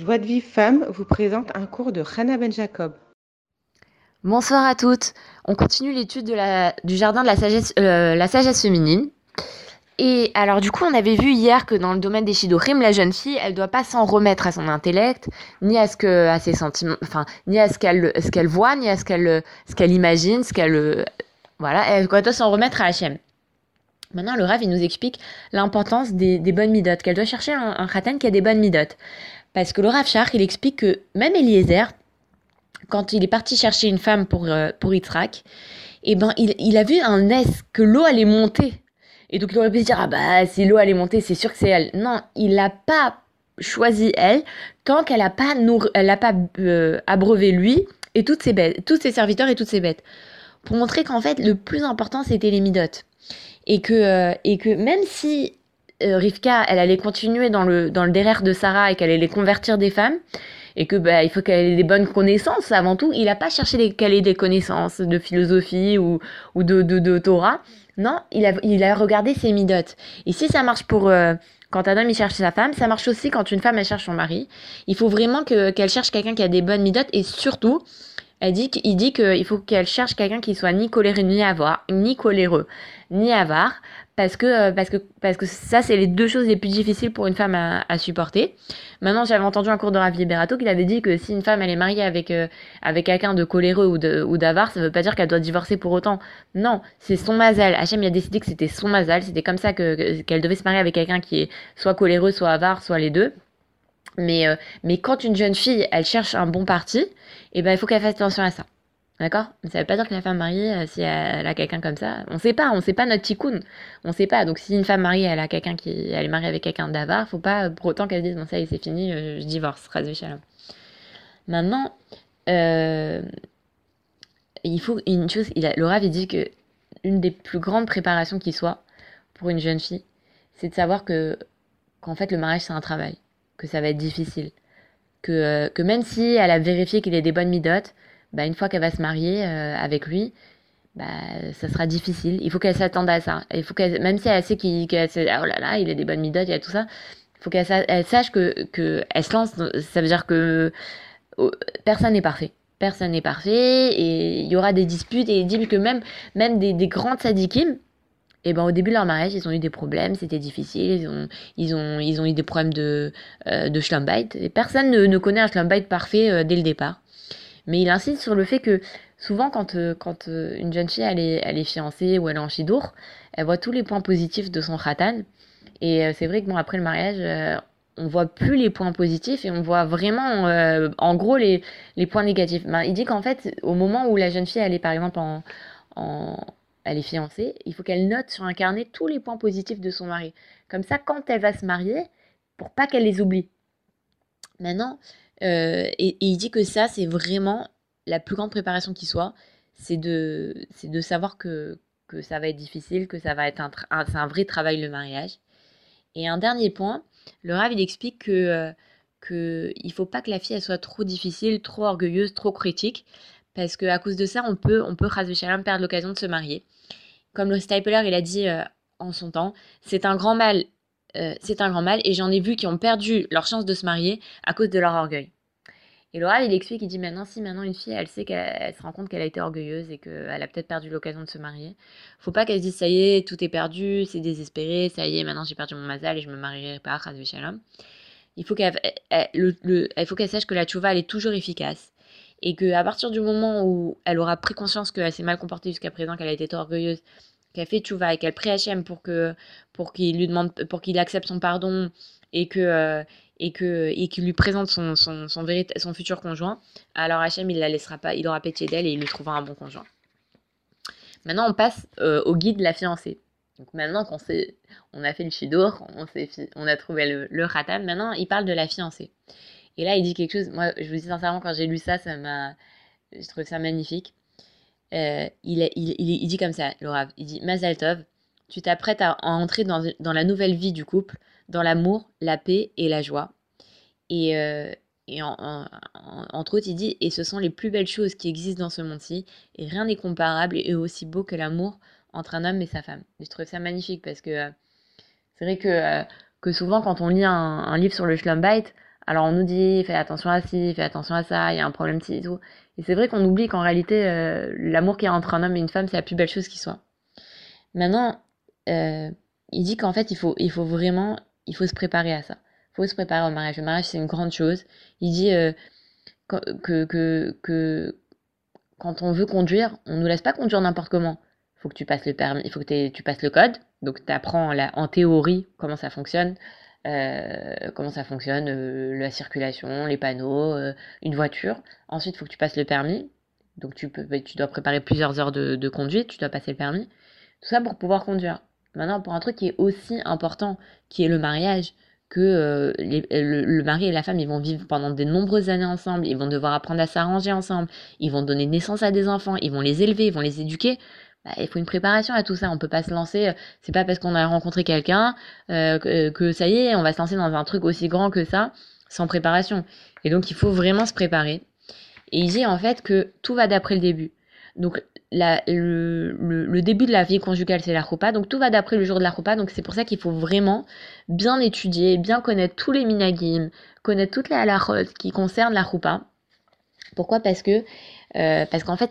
Joie de Vivre Femme vous présente un cours de Hannah Ben Jacob. Bonsoir à toutes. On continue l'étude du jardin de la sagesse féminine. Et alors du coup, on avait vu hier que dans le domaine des Shidorim, la jeune fille, elle ne doit pas s'en remettre à son intellect, ni à ses sentiments, enfin, ni à ce qu'elle voit, ni à ce qu'elle imagine, voilà, elle doit s'en remettre à Hachem. Maintenant, le Rav, il nous explique l'importance des bonnes midotes, qu'elle doit chercher un Khatan qui a des bonnes midotes. Parce que le Rav Shark, il explique que même Eliezer, quand il est parti chercher une femme pour Yitzhak, eh ben, il a vu un S, que l'eau allait monter. Et donc, il aurait pu se dire, ah bah, si l'eau allait monter, c'est sûr que c'est elle. Non, il l'a pas choisi elle, tant qu'elle n'a pas, abreuvé lui et toutes ses bêtes, tous ses serviteurs et toutes ses bêtes. Pour montrer qu'en fait, le plus important, c'était les midotes. Et que même si Rivka, elle allait continuer dans le derrière de Sarah et qu'elle allait convertir des femmes, et que bah, il faut qu'elle ait des bonnes connaissances avant tout, il n'a pas cherché qu'elle ait des connaissances de philosophie ou de Torah. Non, il a regardé ses midotes. Et si ça marche pour quand un homme il cherche sa femme, ça marche aussi quand une femme elle cherche son mari. Il faut vraiment qu'elle cherche quelqu'un qui a des bonnes midotes, et surtout il dit qu'il faut qu'elle cherche quelqu'un qui soit ni coléreux ni avare, parce que ça, c'est les deux choses les plus difficiles pour une femme à supporter. Maintenant, j'avais entendu un cours de Rav Berato qu'il avait dit que si une femme elle est mariée avec quelqu'un de coléreux ou d'avare, ça veut pas dire qu'elle doit divorcer pour autant. Non, c'est son mazal. Hachem, il a décidé que c'était son mazal, c'était comme ça qu'elle devait se marier avec quelqu'un qui est soit coléreux, soit avare, soit les deux. Mais quand une jeune fille, elle cherche un bon parti, eh ben, il faut qu'elle fasse attention à ça. D'accord ? Ça veut pas dire que la femme mariée, si elle a quelqu'un comme ça, on sait pas notre tikkun. On sait pas. Donc si une femme mariée, elle est mariée avec quelqu'un d'avare, faut pas pour autant qu'elle dise, bon, ça y est, c'est fini, je divorce. Maintenant, il faut une chose, le Rav, il dit que une des plus grandes préparations qui soit pour une jeune fille, c'est de savoir qu'en fait, le mariage, c'est un travail. Que ça va être difficile, que même si elle a vérifié qu'il ait des bonnes midotes, bah une fois qu'elle va se marier avec lui, bah ça sera difficile. Il faut qu'elle s'attende à ça. Il faut qu'elle, même si elle sait qu'elle sait, oh là là, il a des bonnes midotes, il y a tout ça, il faut qu'elle sache que elle se lance. Ça veut dire que personne n'est parfait. Personne n'est parfait et il y aura des disputes. Et il dit que même des grandes sadikim, et ben au début de leur mariage, ils ont eu des problèmes, c'était difficile, ils ont eu des problèmes de schlumbite. Et personne ne connaît un schlumbite parfait dès le départ. Mais il insiste sur le fait que souvent quand une jeune fille elle est fiancée ou elle est en chidour, elle voit tous les points positifs de son khatan. Et c'est vrai que bon, après le mariage, on voit plus les points positifs et on voit vraiment en gros les points négatifs. Ben, il dit qu'en fait au moment où la jeune fille elle est par exemple elle est fiancée, il faut qu'elle note sur un carnet tous les points positifs de son mari. Comme ça, quand elle va se marier, pour pas qu'elle les oublie. Maintenant, et il dit que ça, c'est vraiment la plus grande préparation qui soit, c'est de savoir que ça va être difficile, que ça va être c'est un vrai travail, le mariage. Et un dernier point, le Rav, il explique que il faut pas que la fille elle soit trop difficile, trop orgueilleuse, trop critique, parce qu'à cause de ça, on peut perdre l'occasion de se marier. Comme le Stapler, il a dit en son temps, c'est un grand mal, et j'en ai vu qui ont perdu leur chance de se marier à cause de leur orgueil. Et Laura, il explique, il dit maintenant une fille, elle sait qu'elle se rend compte qu'elle a été orgueilleuse et qu'elle a peut-être perdu l'occasion de se marier, faut pas qu'elle se dise, ça y est, tout est perdu, c'est désespéré, ça y est, maintenant j'ai perdu mon mazal et je me marierai pas, Chas V'Shalom. Il faut qu'elle sache que la tchouva, elle est toujours efficace. Et qu'à partir du moment où elle aura pris conscience qu'elle s'est mal comportée jusqu'à présent, qu'elle a été orgueilleuse, qu'elle fait tchouva et qu'elle prie Hachem pour qu'il accepte son pardon et qu'il lui présente son futur conjoint, alors Hachem, il la laissera pas, il aura pitié d'elle et il lui trouvera un bon conjoint. Maintenant, on passe au guide de la fiancée. Donc maintenant qu'on a fait le shidour, on a trouvé le khatam, maintenant il parle de la fiancée. Et là, il dit quelque chose, moi, je vous dis sincèrement, quand j'ai lu ça, je trouve ça magnifique. Il dit comme ça, le Rav, il dit « Mazal Tov, tu t'apprêtes à entrer dans la nouvelle vie du couple, dans l'amour, la paix et la joie. » Et entre autres, il dit « Et ce sont les plus belles choses qui existent dans ce monde-ci, et rien n'est comparable et aussi beau que l'amour entre un homme et sa femme. » Je trouve ça magnifique parce que c'est vrai que souvent, quand on lit un livre sur le schlumbite, Alors on nous dit, fais attention à ci, fais attention à ça, il y a un problème ci et tout. Et c'est vrai qu'on oublie qu'en réalité, l'amour qu'il y a entre un homme et une femme, c'est la plus belle chose qui soit. Maintenant, il dit qu'en fait, il faut se préparer à ça. Il faut se préparer au mariage. Le mariage, c'est une grande chose. Il dit que quand on veut conduire, on ne nous laisse pas conduire n'importe comment. Il faut que tu passes le permis, il faut que tu passes le code. Donc, tu apprends en théorie comment ça fonctionne. La circulation, les panneaux, une voiture. Ensuite, il faut que tu passes le permis. Donc, tu dois préparer plusieurs heures de conduite. Tu dois passer le permis. Tout ça pour pouvoir conduire. Maintenant, pour un truc qui est aussi important, qui est le mariage, que le mari et la femme, ils vont vivre pendant de nombreuses années ensemble, ils vont devoir apprendre à s'arranger ensemble, ils vont donner naissance à des enfants, ils vont les élever, ils vont les éduquer. Il faut une préparation à tout ça, on peut pas se lancer, c'est pas parce qu'on a rencontré quelqu'un que ça y est, on va se lancer dans un truc aussi grand que ça, sans préparation. Et donc, il faut vraiment se préparer. Et il dit en fait que tout va d'après le début. Donc, le début de la vie conjugale, c'est la choupa, donc tout va d'après le jour de la choupa, donc c'est pour ça qu'il faut vraiment bien étudier, bien connaître tous les minagim, connaître toutes les halachot qui concernent la choupa. Pourquoi ? Parce qu'en fait,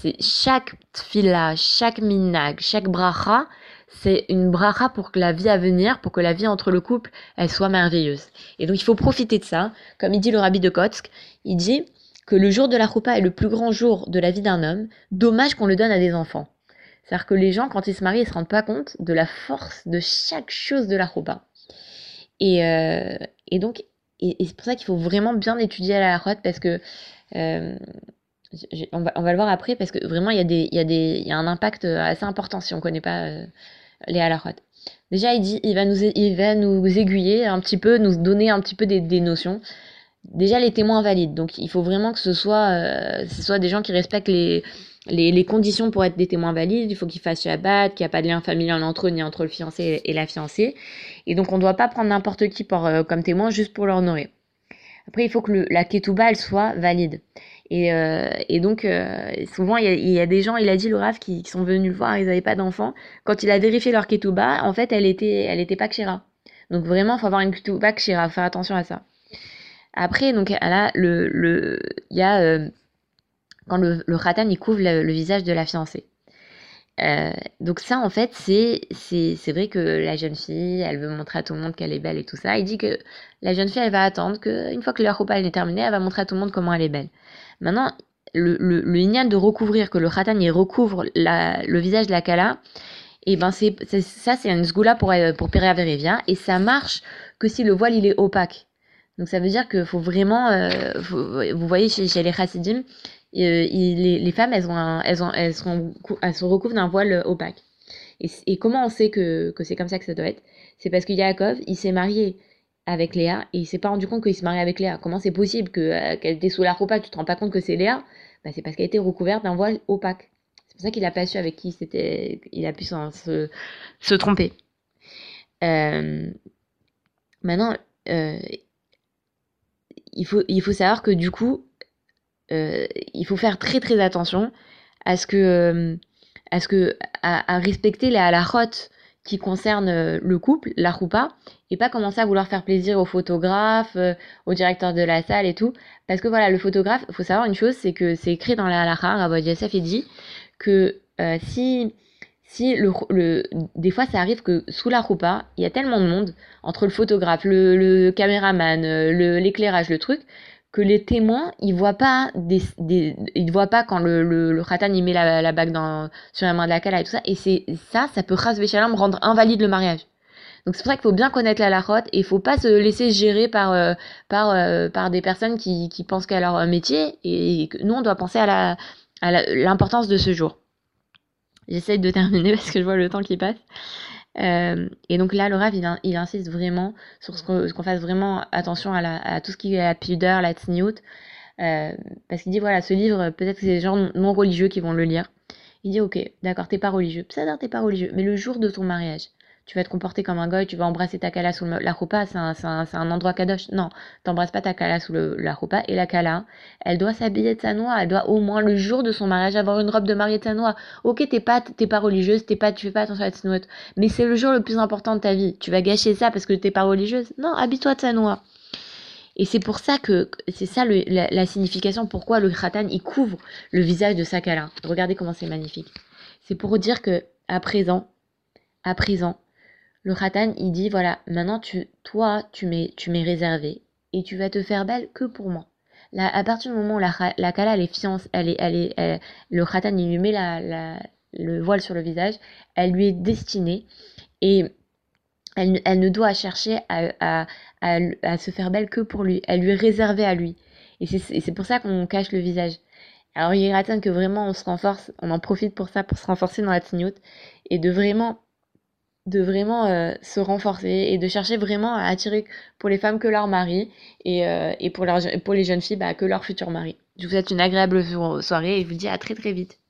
c'est chaque tfila, chaque minag, chaque bracha, c'est une bracha pour que la vie à venir, pour que la vie entre le couple, elle soit merveilleuse. Et donc, il faut profiter de ça. Comme il dit le rabbi de Kotsk, il dit que le jour de la choupa est le plus grand jour de la vie d'un homme, dommage qu'on le donne à des enfants. C'est-à-dire que les gens, quand ils se marient, ils ne se rendent pas compte de la force de chaque chose de la choupa. Et donc, c'est pour ça qu'il faut vraiment bien étudier à la halachot, parce que, on va le voir après, parce que vraiment, il y a un impact assez important si on ne connaît pas les halachot. Déjà, il dit, il va nous aiguiller un petit peu, nous donner un petit peu des notions. Déjà les témoins valides, donc il faut vraiment que ce soit des gens qui respectent les conditions pour être des témoins valides. Il faut qu'ils fassent Shabbat, qu'il n'y a pas de lien familial entre eux, ni entre le fiancé et la fiancée. Et donc on ne doit pas prendre n'importe qui comme témoin juste pour l'honorer. Après il faut que la ketouba elle soit valide. Et donc souvent il y a des gens, il a dit le Rav, qui sont venus le voir, ils n'avaient pas d'enfants. Quand il a vérifié leur ketouba, en fait elle était pas kshira. Donc vraiment il faut avoir une ketouba kshira, il faut faire attention à ça. Après, donc, là, quand le khatan, il couvre le visage de la fiancée. Donc ça, en fait, c'est vrai que la jeune fille, elle veut montrer à tout le monde qu'elle est belle et tout ça. Il dit que la jeune fille, elle va attendre qu'une fois que la choupa est terminée, elle va montrer à tout le monde comment elle est belle. Maintenant, le inyan de recouvrir, que le khatan, il recouvre le visage de la kala, et ben c'est une sgoula pour Pira Verevia, et ça marche que si le voile, il est opaque. Donc ça veut dire qu'il faut vraiment, vous voyez chez les chassidim, les femmes elles se recouvrent d'un voile opaque. Et comment on sait que c'est comme ça que ça doit être ? C'est parce que Yaakov, il s'est marié avec Léa et il s'est pas rendu compte qu'il se mariait avec Léa. Comment c'est possible qu'elle était sous la roupa, tu te rends pas compte que c'est Léa ? Bah, c'est parce qu'elle était recouverte d'un voile opaque. C'est pour ça qu'il a pas su avec qui c'était, il a pu se tromper. Maintenant. Il faut savoir que du coup, il faut faire très très attention à respecter les halachot qui concernent le couple, la choupa, et pas commencer à vouloir faire plaisir aux photographes, aux directeurs de la salle et tout. Parce que voilà, le photographe, il faut savoir une chose, c'est que c'est écrit dans la halakha, Rav Ovadia Yossef dit que si des fois ça arrive que sous la choupa, il y a tellement de monde, entre le photographe, le caméraman, l'éclairage, le truc, que les témoins, ils voient pas quand le khatan il met la bague sur la main de la kala et tout ça, et c'est ça peut chas vechalom rendre invalide le mariage. Donc c'est pour ça qu'il faut bien connaître la halachot, et il faut pas se laisser gérer par des personnes qui pensent qu'à leur métier, et nous on doit penser à l'importance de ce jour. J'essaie de terminer parce que je vois le temps qui passe. Et donc là, le Rav, il insiste vraiment sur ce qu'on fasse vraiment attention à tout ce qui est la pudeur, la tsniout. Parce qu'il dit, voilà, ce livre, peut-être que c'est des gens non religieux qui vont le lire. Il dit, ok, d'accord, t'es pas religieux. Ça, d'accord, t'es pas religieux. Mais le jour de ton mariage, tu vas te comporter comme un goy, tu vas embrasser ta kala sous la choupa, c'est un endroit kadosh. Non, t'embrasses pas ta kala sous la choupa. Et la kala, elle doit s'habiller de sa noix, elle doit au moins le jour de son mariage avoir une robe de mariée de sa noix. Ok, t'es pas religieuse, tu fais pas attention à ta noix, mais c'est le jour le plus important de ta vie. Tu vas gâcher ça parce que t'es pas religieuse. Non, habille-toi de sa noix. Et c'est pour ça que c'est ça la signification pourquoi le khatan il couvre le visage de sa kala. Regardez comment c'est magnifique. C'est pour dire que à présent, le khatan il dit voilà, maintenant tu m'es réservé et tu vas te faire belle que pour moi. Là, à partir du moment où la kala elle est fiancée, le khatan il lui met le voile sur le visage, elle lui est destinée et elle ne doit chercher à se faire belle que pour lui. Elle lui est réservée à lui. Et c'est pour ça qu'on cache le visage. Alors il est que vraiment on se renforce, on en profite pour ça, pour se renforcer dans la tignote et de vraiment se renforcer et de chercher vraiment à attirer pour les femmes que leur mari et pour les jeunes filles que leur futur mari. Je vous souhaite une agréable soirée et je vous dis à très très vite.